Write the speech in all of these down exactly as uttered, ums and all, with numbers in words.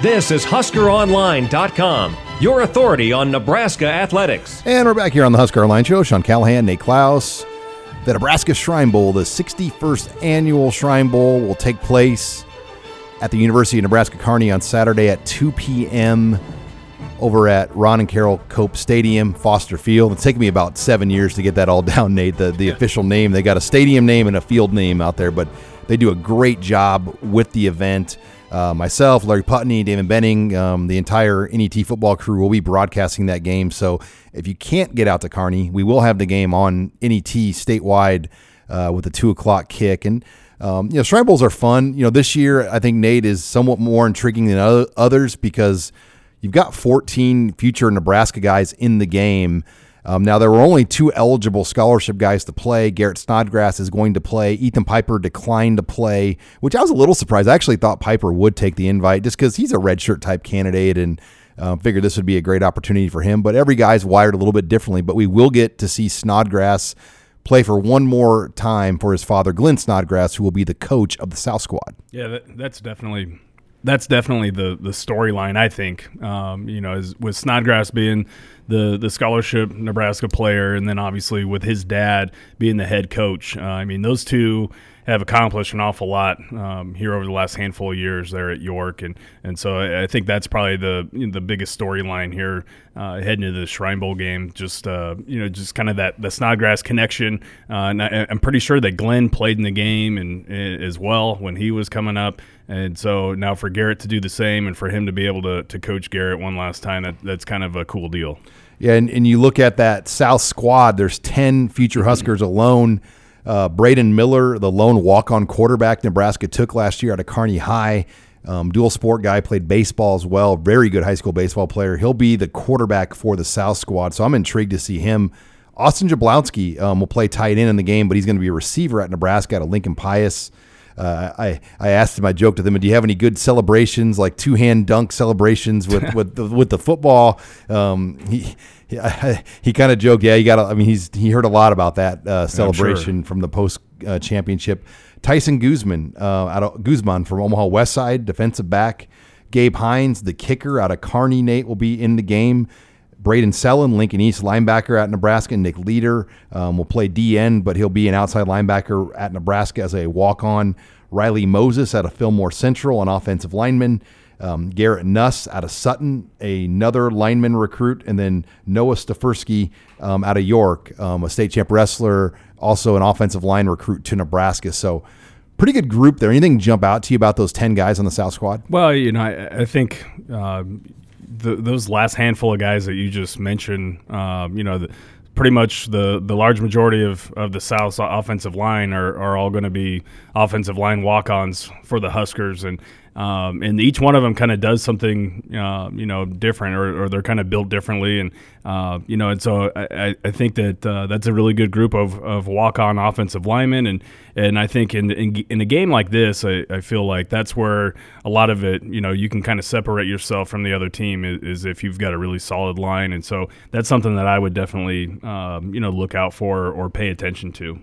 This is Husker Online dot com, your authority on Nebraska athletics. And we're back here on the Husker Online Show. Sean Callahan, Nate Klaus. The Nebraska Shrine Bowl, the sixty-first annual Shrine Bowl, will take place at the University of Nebraska Kearney on Saturday at two p.m. over at Ron and Carol Cope Stadium, Foster Field. It's taken me about seven years to get that all down, Nate, the, the yeah. official name. They got a stadium name and a field name out there, but they do a great job with the event. Uh, myself, Larry Putney, David Benning, um, the entire N E T football crew will be broadcasting that game. So if you can't get out to Kearney, we will have the game on N E T statewide uh, with a two o'clock kick. And Um, you know, Shrine Bowls are fun. You know, this year I think, Nate, is somewhat more intriguing than other, others because you've got fourteen future Nebraska guys in the game. Um, now, there were only two eligible scholarship guys to play. Garrett Snodgrass is going to play. Ethan Piper declined to play, which I was a little surprised. I actually thought Piper would take the invite just because he's a redshirt type candidate and uh, figured this would be a great opportunity for him. But every guy's wired a little bit differently, but we will get to see Snodgrass play for one more time for his father, Glenn Snodgrass, who will be the coach of the South squad. Yeah, that, that's definitely that's definitely the the storyline, I think. Um, you know, is, with Snodgrass being the the scholarship Nebraska player, and then obviously with his dad being the head coach. Uh, I mean, those two have accomplished an awful lot um, here over the last handful of years there at York, and and so I, I think that's probably the you know, the biggest storyline here uh, heading into the Shrine Bowl game. Just uh, you know, just kind of that the Snodgrass connection. Uh, and I, I'm pretty sure that Glenn played in the game and, and as well when he was coming up, and so now for Garrett to do the same and for him to be able to to coach Garrett one last time, that that's kind of a cool deal. Yeah, and, and you look at that South squad. There's ten future Huskers alone. Uh, Braden Miller, the lone walk-on quarterback Nebraska took last year out of Kearney High, um, dual sport guy, played baseball as well, very good high school baseball player. He'll be the quarterback for the South squad, so I'm intrigued to see him. Austin Jablowski um, will play tight end in the game, but he's going to be a receiver at Nebraska out of Lincoln Pius. Uh, I, I asked him, I joked to them, do you have any good celebrations, like two-hand dunk celebrations with, with, the, with the football? Um, he he, he kind of joked, yeah, you got. I mean, he's he heard a lot about that uh, celebration sure. from the post-championship. Uh, Tyson Guzman, uh, out of, Guzman from Omaha Westside, defensive back. Gabe Hines, the kicker out of Kearney, Nate, will be in the game. Brayden Sellen, Lincoln East linebacker at Nebraska. Nick Leder um, will play D N, but he'll be an outside linebacker at Nebraska as a walk-on. Riley Moses out of Fillmore Central, an offensive lineman. Um, Garrett Nuss out of Sutton, another lineman recruit. And then Noah Stefersky um, out of York, um, a state champ wrestler, also an offensive line recruit to Nebraska. So pretty good group there. Anything jump out to you about those ten guys on the South squad? Well, you know, I, I think uh, – The, those last handful of guys that you just mentioned, um, you know, the, pretty much the, the large majority of, of the South's offensive line are, are all going to be offensive line walk-ons for the Huskers. And um, and each one of them kind of does something, uh, you know, different or, or they're kind of built differently. And, uh, you know, and so I, I think that uh, that's a really good group of, of walk-on offensive linemen. And, and I think in, in in a game like this, I, I feel like that's where a lot of it, you know, you can kind of separate yourself from the other team is, is if you've got a really solid line. And so that's something that I would definitely, um, you know, look out for or pay attention to.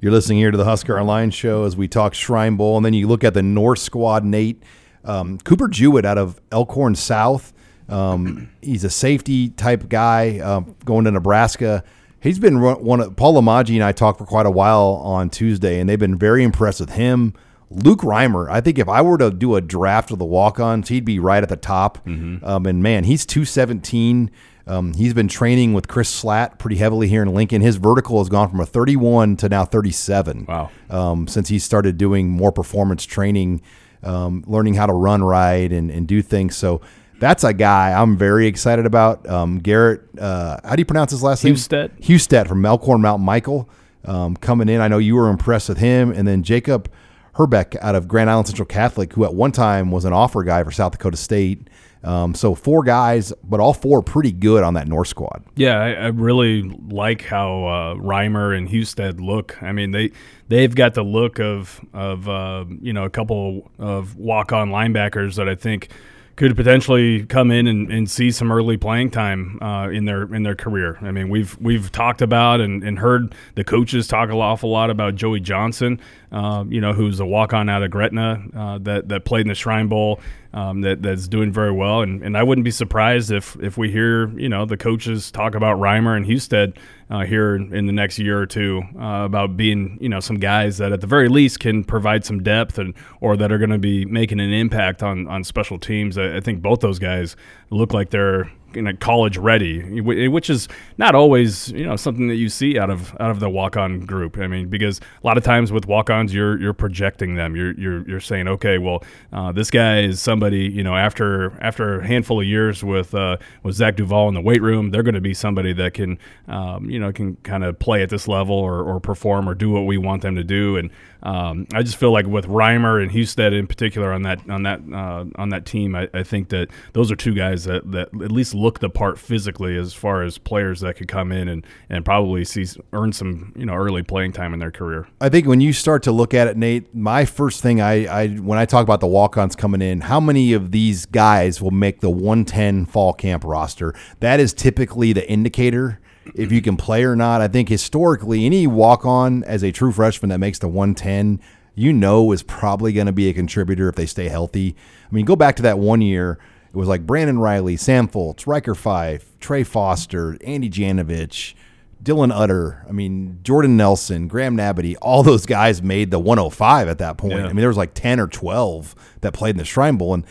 You're listening here to the Husker Online Show as we talk Shrine Bowl. And then you look at the North squad, Nate. Um, Cooper Jewett out of Elkhorn South. Um, he's a safety type guy uh, going to Nebraska. He's been one of Paul Lamaggi and I talked for quite a while on Tuesday, and they've been very impressed with him. Luke Reimer, I think if I were to do a draft of the walk-ons, he'd be right at the top. Mm-hmm. Um, and, man, he's two seventeen. Um, he's been training with Chris Slatt pretty heavily here in Lincoln. His vertical has gone from a thirty-one to now thirty-seven. Wow! Um, since he started doing more performance training, um, learning how to run right and, and do things. So that's a guy I'm very excited about. Um, Garrett, uh, how do you pronounce his last name? Husted. Husted from Elkhorn Mount Michael um, coming in. I know you were impressed with him. And then Jacob Herbeck out of Grand Island Central Catholic, who at one time was an offer guy for South Dakota State. Um, so four guys, but all four pretty good on that North squad. Yeah, I, I really like how uh, Reimer and Husted look. I mean, they they've got the look of of uh, you know, a couple of walk-on linebackers that I think could potentially come in and, and see some early playing time uh, in their in their career. I mean, we've we've talked about and, and heard the coaches talk an awful lot about Joey Johnson, uh, you know, who's a walk-on out of Gretna uh, that that played in the Shrine Bowl. um, that that's doing very well. And, and I wouldn't be surprised if if we hear, you know, the coaches talk about Reimer and Husted uh, here in the next year or two uh, about being, you know, some guys that at the very least can provide some depth and or that are going to be making an impact on, on special teams. I, I think both those guys look like they're you know, college ready, which is not always, you know, something that you see out of out of the walk-on group. I mean, because a lot of times with walk-ons, you're you're projecting them. You're you're you're saying, okay, well, uh, this guy is somebody. You know, after after a handful of years with uh, with Zach Duval in the weight room, they're going to be somebody that can, um, you know, can kind of play at this level or, or perform or do what we want them to do. And um, I just feel like with Reimer and Husted in particular on that on that uh, on that team, I, I think that those are two guys that, that at least look the part physically as far as players that could come in and, and probably see earn some, you know, early playing time in their career. I think when you start to look at it, Nate, my first thing I, I when I talk about the walk-ons coming in, how many of these guys will make the one ten fall camp roster? That is typically the indicator if you can play or not. I think historically any walk-on as a true freshman that makes the one ten, you know, is probably going to be a contributor if they stay healthy. I mean, go back to that one year. It was like Brandon Riley, Sam Fultz, Riker Fife, Trey Foster, Andy Janovich, Dylan Utter. I mean, Jordan Nelson, Graham Nabity, all those guys made the one oh five at that point. Yeah. I mean, there was like ten or twelve that played in the Shrine Bowl. And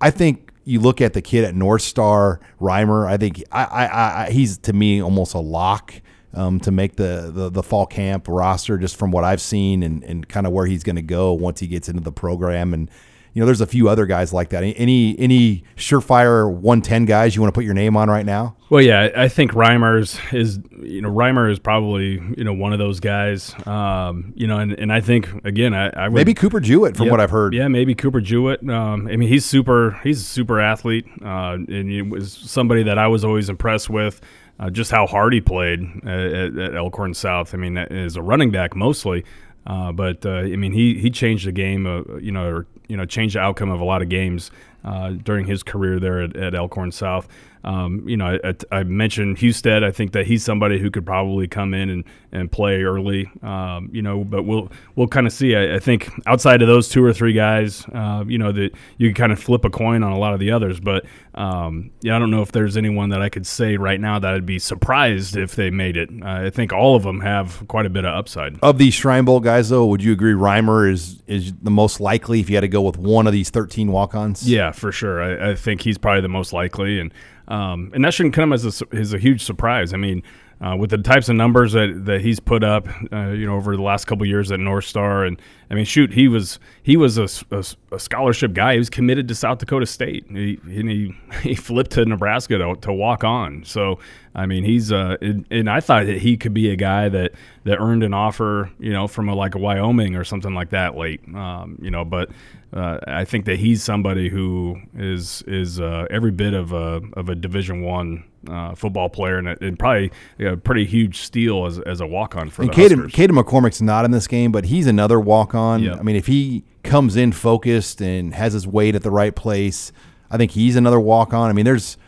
I think you look at the kid at North Star, Reimer, I think I, I, I, he's, to me, almost a lock um, to make the, the, the fall camp roster just from what I've seen and, and kind of where he's going to go once he gets into the program. And you know, there's a few other guys like that. Any any surefire one ten guys you want to put your name on right now? Well, yeah, I think Reimer's is, you know, Reimer is probably, you know, one of those guys. Um, you know, and, and I think, again, I, I would. Maybe Cooper Jewett from yeah, what I've heard. Yeah, maybe Cooper Jewett. Um, I mean, he's super, he's a super athlete. Uh, and he was somebody that I was always impressed with. Uh, just how hard he played at, at Elkhorn South. I mean, as a running back mostly. Uh, but, uh, I mean, he, he changed the game, uh, you know, or, you know, changed the outcome of a lot of games uh, during his career there at, at Elkhorn South. Um, you know, I, I mentioned Husted. I think that he's somebody who could probably come in and, and play early, um, you know, but we'll we'll kind of see. I, I think outside of those two or three guys, uh, you know, that you can kind of flip a coin on a lot of the others. But, um, yeah, I don't know if there's anyone that I could say right now that I'd be surprised if they made it. Uh, I think all of them have quite a bit of upside. Of the Shrine Bowl guys, though, would you agree Reimer is, is the most likely if you had to go with one of these thirteen walk-ons? Yeah, for sure. I, I think he's probably the most likely, and um, and that shouldn't come as a, as a huge surprise. I mean, uh, with the types of numbers that, that he's put up, uh, you know, over the last couple of years at North Star, and I mean, shoot, he was he was a, a, a scholarship guy. He was committed to South Dakota State. He he, he flipped to Nebraska to, to walk on. So I mean, he's uh, and, and I thought that he could be a guy that, that earned an offer, you know, from a, like a Wyoming or something like that late, um, you know, but. Uh, I think that he's somebody who is is uh, every bit of a of a Division One uh, football player, and, and probably a you know, pretty huge steal as as a walk on for. And Caden McCormick's not in this game, but he's another walk on. Yep. I mean, if he comes in focused and has his weight at the right place, I think he's another walk on. I mean, there's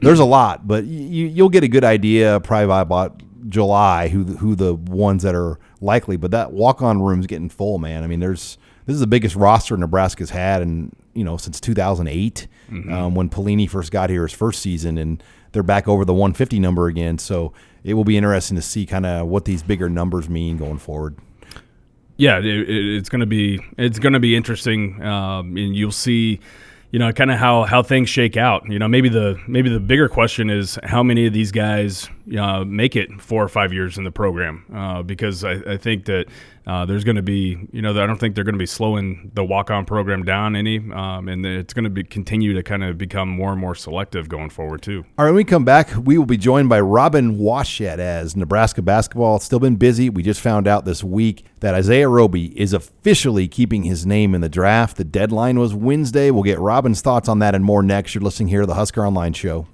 there's a lot, but you you'll get a good idea probably by about July who who the ones that are likely. But that walk on room's getting full, man. I mean, there's. This is the biggest roster Nebraska's had, and you know, since two thousand eight, mm-hmm. um, when Pelini first got here his first season, and they're back over the one fifty number again. So it will be interesting to see kind of what these bigger numbers mean going forward. Yeah, it, it, it's going to be it's going to be interesting, um, and you'll see. You know, kind of how, how things shake out. You know, maybe the maybe the bigger question is how many of these guys uh, make it four or five years in the program, uh, because I, I think that uh, there's going to be, you know, I don't think they're going to be slowing the walk-on program down any, um, and it's going to be continue to kind of become more and more selective going forward too. All right, when we come back, we will be joined by Robin Washett as Nebraska basketball. It's still been busy. We just found out this week that Isaiah Roby is officially keeping his name in the draft. The deadline was Wednesday. We'll get Robin. Thoughts on that and more next. You're listening here to the Husker Online Show.